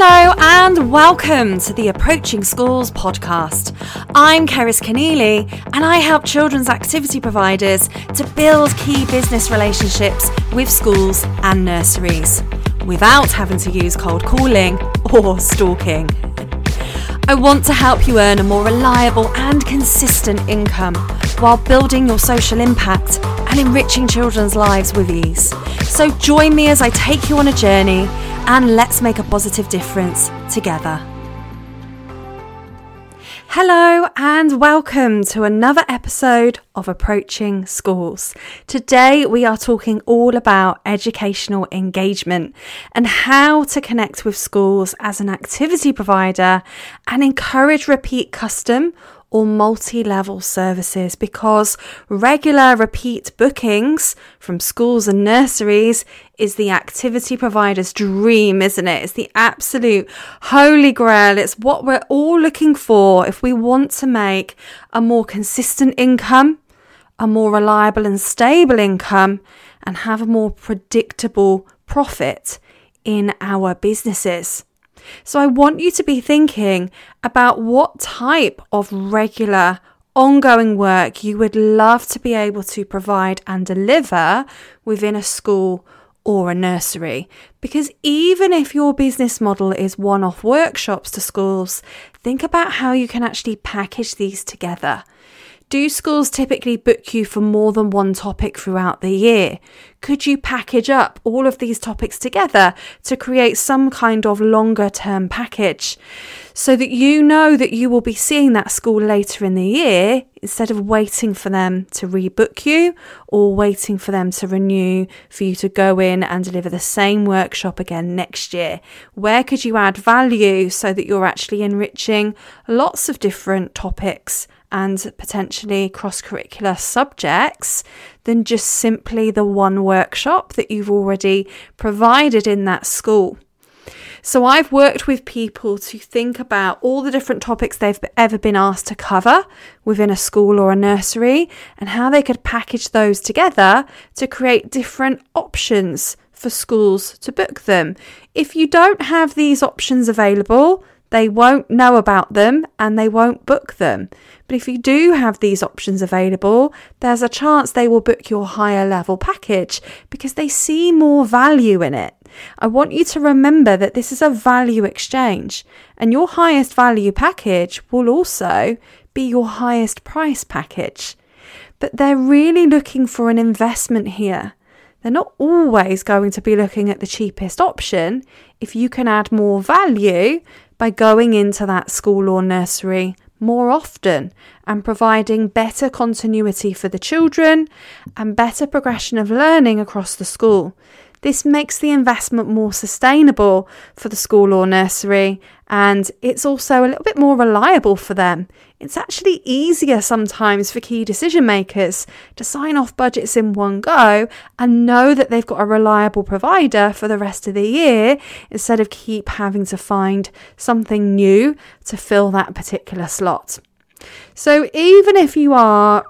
Hello and welcome to the Approaching Schools podcast. I'm Keris Keneally and I help children's activity providers to build key business relationships with schools and nurseries without having to use cold calling or stalking. I want to help you earn a more reliable and consistent income while building your social impact and enriching children's lives with ease. So join me as I take you on a journey and let's make a positive difference together. Hello and welcome to another episode of Approaching Schools. Today we are talking all about educational engagement and how to connect with schools as an activity provider and encourage repeat custom or multi-level services, because regular repeat bookings from schools and nurseries is the activity provider's dream, isn't it? It's the absolute holy grail. It's what we're all looking for if we want to make a more consistent income, a more reliable and stable income, and have a more predictable profit in our businesses. So I want you to be thinking about what type of regular ongoing work you would love to be able to provide and deliver within a school or a nursery. Because even if your business model is one-off workshops to schools, think about how you can actually package these together. Do schools typically book you for more than one topic throughout the year? Could you package up all of these topics together to create some kind of longer term package so that you know that you will be seeing that school later in the year instead of waiting for them to rebook you or waiting for them to renew for you to go in and deliver the same workshop again next year? Where could you add value so that you're actually enriching lots of different topics and potentially cross-curricular subjects than just simply the one workshop that you've already provided in that school? So I've worked with people to think about all the different topics they've ever been asked to cover within a school or a nursery and how they could package those together to create different options for schools to book them. If you don't have these options available, they won't know about them and they won't book them. But if you do have these options available, there's a chance they will book your higher level package because they see more value in it. I want you to remember that this is a value exchange, and your highest value package will also be your highest price package. But they're really looking for an investment here. They're not always going to be looking at the cheapest option if you can add more value by going into that school or nursery more often and providing better continuity for the children and better progression of learning across the school. This makes the investment more sustainable for the school or nursery, and it's also a little bit more reliable for them. It's actually easier sometimes for key decision makers to sign off budgets in one go and know that they've got a reliable provider for the rest of the year instead of keep having to find something new to fill that particular slot. So even if you are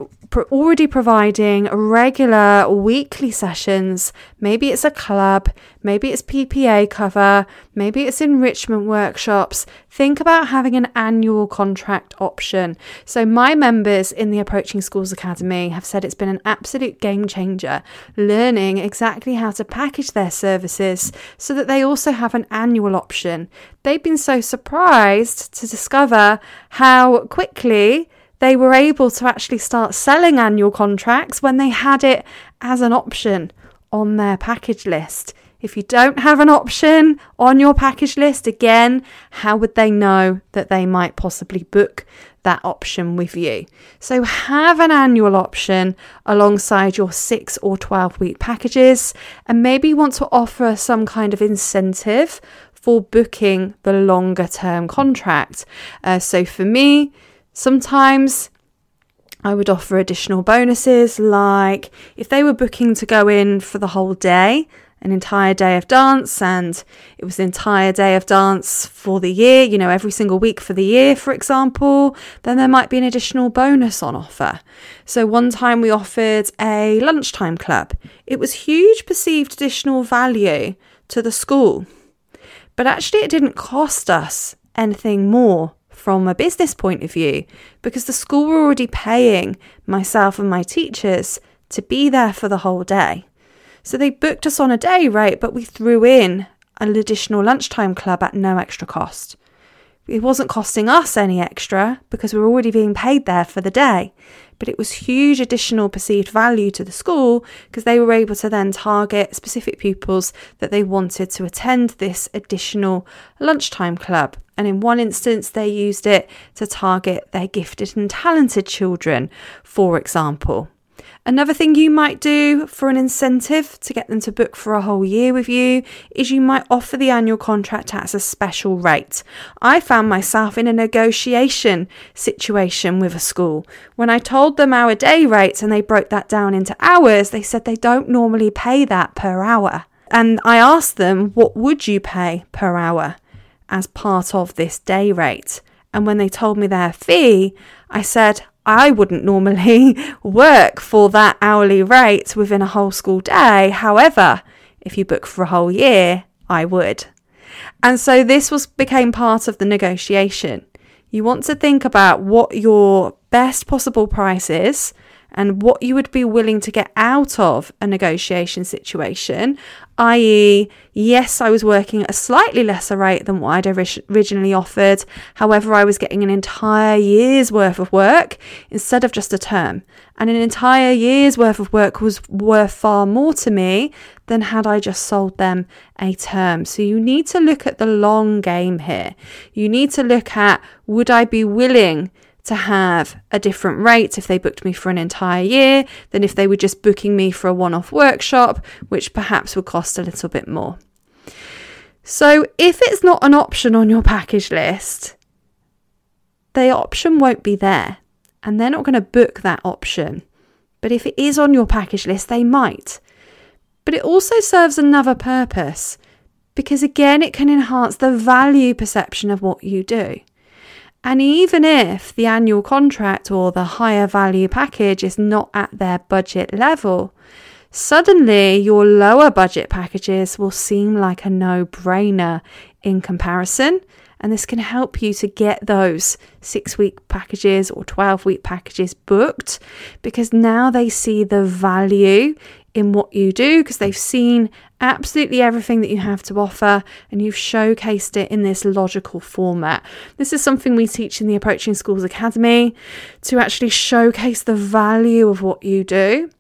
already providing regular weekly sessions, maybe it's a club, maybe it's PPA cover, maybe it's enrichment workshops, think about having an annual contract option. So my members in the Approaching Schools Academy have said it's been an absolute game changer learning exactly how to package their services so that they also have an annual option. They've been so surprised to discover how quickly they were able to actually start selling annual contracts when they had it as an option on their package list. If you don't have an option on your package list, again, how would they know that they might possibly book that option with you? So have an annual option alongside your 6 or 12 week packages, and maybe you want to offer some kind of incentive for booking the longer term contract. So for me, sometimes I would offer additional bonuses, like if they were booking to go in for the whole day, an entire day of dance, and it was an entire day of dance for the year, you know, every single week for the year, for example, then there might be an additional bonus on offer. So one time we offered a lunchtime club. It was huge perceived additional value to the school, But actually it didn't cost us anything more from a business point of view, because the school were already paying myself and my teachers to be there for the whole day. So they booked us on a day rate, but we threw in an additional lunchtime club at no extra cost. It wasn't costing us any extra because we were already being paid there for the day, but it was huge additional perceived value to the school because they were able to then target specific pupils that they wanted to attend this additional lunchtime club. And in one instance, they used it to target their gifted and talented children, for example. Another thing you might do for an incentive to get them to book for a whole year with you is you might offer the annual contract at a special rate. I found myself in a negotiation situation with a school. When I told them our day rates and they broke that down into hours, they said they don't normally pay that per hour. And I asked them, what would you pay per hour as part of this day rate? And when they told me their fee, I said, I wouldn't normally work for that hourly rate within a whole school day. However, if you book for a whole year, I would. And so this became part of the negotiation. You want to think about what your best possible price is and what you would be willing to get out of a negotiation situation, i.e., yes, I was working at a slightly lesser rate than what I'd originally offered. However, I was getting an entire year's worth of work instead of just a term. And an entire year's worth of work was worth far more to me than had I just sold them a term. So you need to look at the long game here. You need to look at, would I be willing to have a different rate if they booked me for an entire year than if they were just booking me for a one-off workshop, which perhaps would cost a little bit more. So if it's not an option on your package list, the option won't be there and they're not going to book that option. But if it is on your package list, they might. But it also serves another purpose because, again, it can enhance the value perception of what you do. And even if the annual contract or the higher value package is not at their budget level, suddenly your lower budget packages will seem like a no-brainer in comparison. And this can help you to get those 6-week packages or 12-week packages booked because now they see the value in what you do because they've seen absolutely everything that you have to offer and you've showcased it in this logical format. This is something we teach in the Approaching Schools Academy, to actually showcase the value of what you do,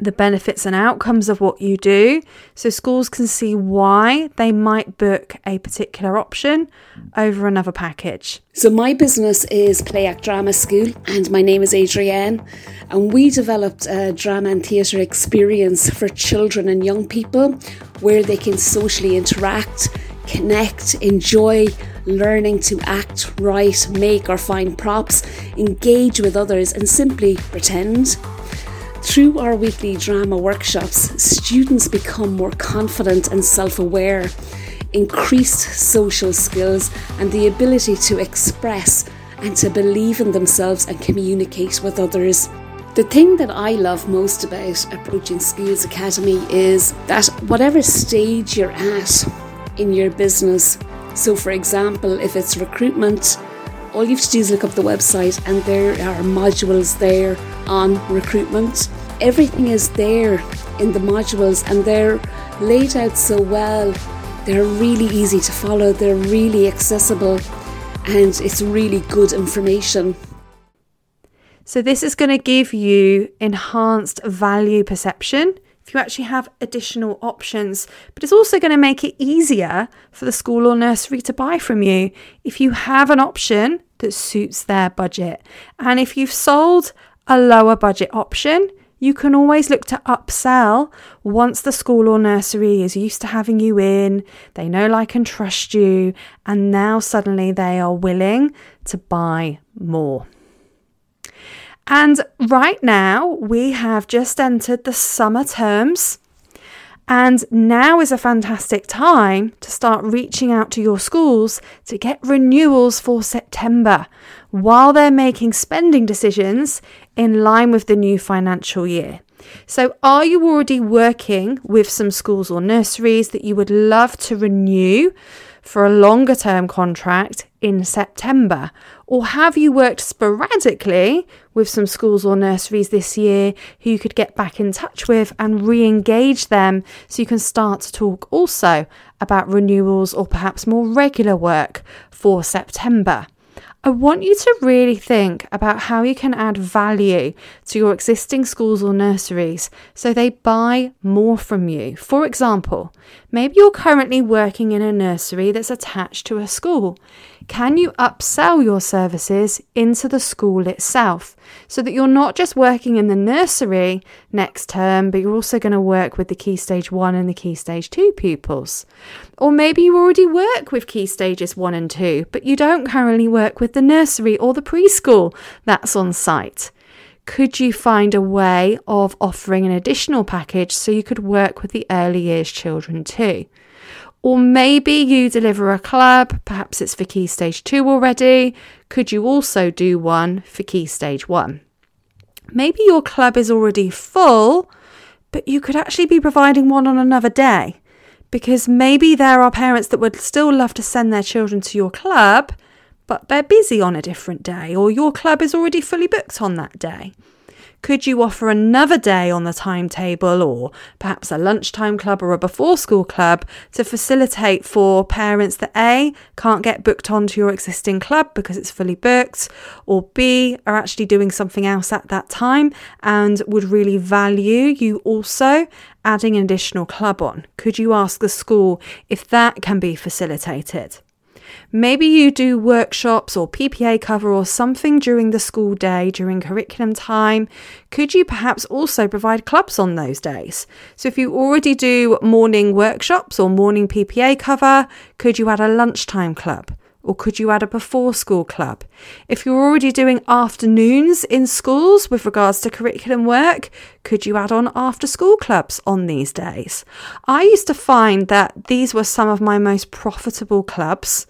the benefits and outcomes of what you do, so schools can see why they might book a particular option over another package. So my business is Play Act Drama School and my name is Adrienne, and we developed a drama and theatre experience for children and young people where they can socially interact, connect, enjoy learning to act, write, make or find props, engage with others and simply pretend. Through our weekly drama workshops, students become more confident and self-aware, increased social skills and the ability to express and to believe in themselves and communicate with others. The thing that I love most about Approaching Schools Academy is that whatever stage you're at in your business, so for example, if it's recruitment, all you have to do is look up the website and there are modules there on recruitment. Everything is there in the modules and they're laid out so well. They're really easy to follow. They're really accessible and it's really good information. So this is going to give you enhanced value perception if you actually have additional options, but it's also going to make it easier for the school or nursery to buy from you if you have an option that suits their budget. And if you've sold a lower budget option, you can always look to upsell once the school or nursery is used to having you in, they know, like, and trust you, and now suddenly they are willing to buy more. And right now we have just entered the summer terms, and now is a fantastic time to start reaching out to your schools to get renewals for September while they're making spending decisions in line with the new financial year. So are you already working with some schools or nurseries that you would love to renew for a longer term contract in September? Or have you worked sporadically with some schools or nurseries this year who you could get back in touch with and re-engage them so you can start to talk also about renewals or perhaps more regular work for September? I want you to really think about how you can add value to your existing schools or nurseries so they buy more from you. For example, maybe you're currently working in a nursery that's attached to a school. Can you upsell your services into the school itself so that you're not just working in the nursery next term, but you're also going to work with the Key Stage 1 and the Key Stage 2 pupils? Or maybe you already work with Key Stages 1 and 2, but you don't currently work with the nursery or the preschool that's on site. Could you find a way of offering an additional package so you could work with the early years children too? Or maybe you deliver a club, perhaps it's for Key Stage 2 already. Could you also do one for Key Stage 1? Maybe your club is already full, but you could actually be providing one on another day, because maybe there are parents that would still love to send their children to your club, but they're busy on a different day, or your club is already fully booked on that day. Could you offer another day on the timetable, or perhaps a lunchtime club or a before school club, to facilitate for parents that A, can't get booked onto your existing club because it's fully booked, or B, are actually doing something else at that time and would really value you also adding an additional club on? Could you ask the school if that can be facilitated? Maybe you do workshops or PPA cover or something during the school day, during curriculum time. Could you perhaps also provide clubs on those days? So if you already do morning workshops or morning PPA cover, could you add a lunchtime club? Or could you add a before school club? If you're already doing afternoons in schools with regards to curriculum work, could you add on after school clubs on these days? I used to find that these were some of my most profitable clubs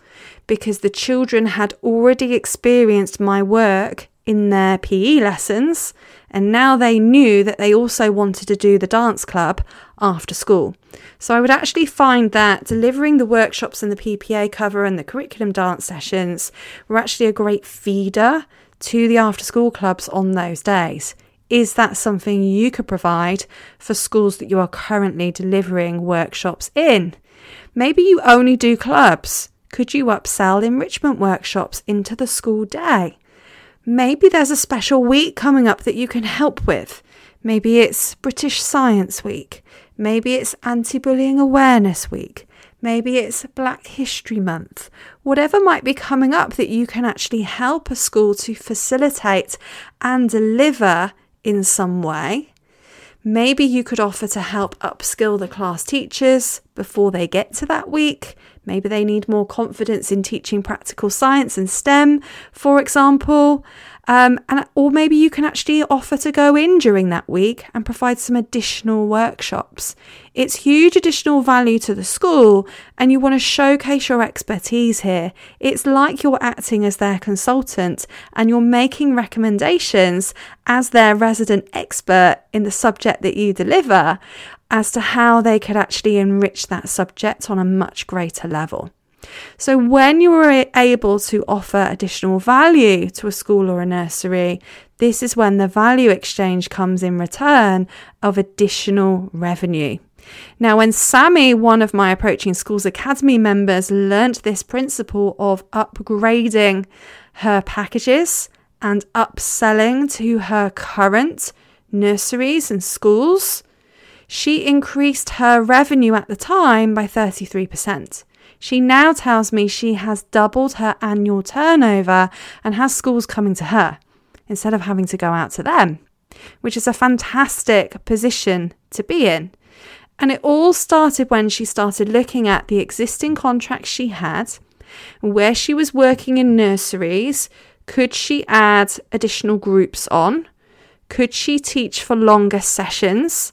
because the children had already experienced my work in their PE lessons, and now they knew that they also wanted to do the dance club after school. So I would actually find that delivering the workshops and the PPA cover and the curriculum dance sessions were actually a great feeder to the after school clubs on those days. Is that something you could provide for schools that you are currently delivering workshops in? Maybe you only do clubs. Could you upsell enrichment workshops into the school day? Maybe there's a special week coming up that you can help with. Maybe it's British Science Week. Maybe it's Anti-Bullying Awareness Week. Maybe it's Black History Month. Whatever might be coming up that you can actually help a school to facilitate and deliver in some way. Maybe you could offer to help upskill the class teachers before they get to that week. Maybe they need more confidence in teaching practical science and STEM, for example. Or maybe you can actually offer to go in during that week and provide some additional workshops. It's huge additional value to the school, and you want to showcase your expertise here. It's like you're acting as their consultant and you're making recommendations as their resident expert in the subject that you deliver as to how they could actually enrich that subject on a much greater level. So when you are able to offer additional value to a school or a nursery, this is when the value exchange comes in return of additional revenue. Now, when Sammy, one of my Approaching Schools Academy members, learnt this principle of upgrading her packages and upselling to her current nurseries and schools, she increased her revenue at the time by 33%. She now tells me she has doubled her annual turnover and has schools coming to her instead of having to go out to them, which is a fantastic position to be in. And it all started when she started looking at the existing contracts she had, where she was working in nurseries. Could she add additional groups on? Could she teach for longer sessions?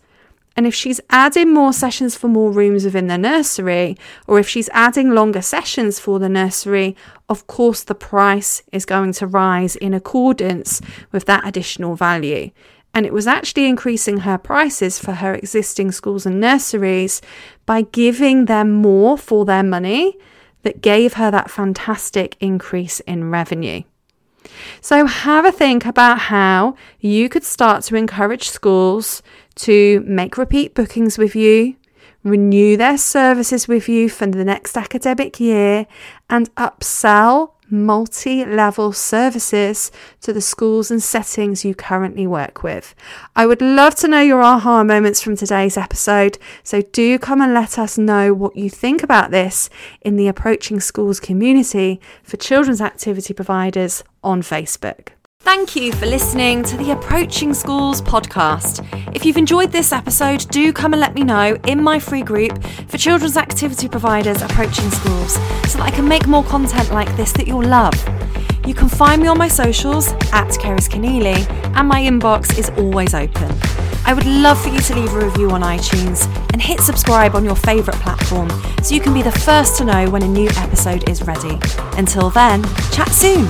And if she's adding more sessions for more rooms within the nursery, or if she's adding longer sessions for the nursery, of course the price is going to rise in accordance with that additional value. and it was actually increasing her prices for her existing schools and nurseries by giving them more for their money that gave her that fantastic increase in revenue. So have a think about how you could start to encourage schools to make repeat bookings with you, renew their services with you for the next academic year, and upsell multi-level services to the schools and settings you currently work with. I would love to know your aha moments from today's episode, so do come and let us know what you think about this in the Approaching Schools community for children's activity providers on Facebook. Thank you for listening to the Approaching Schools podcast. If you've enjoyed this episode, do come and let me know in my free group for children's activity providers approaching schools so that I can make more content like this that you'll love. You can find me on my socials at Keris Keneally, and my inbox is always open. I would love for you to leave a review on iTunes and hit subscribe on your favourite platform so you can be the first to know when a new episode is ready. Until then, chat soon.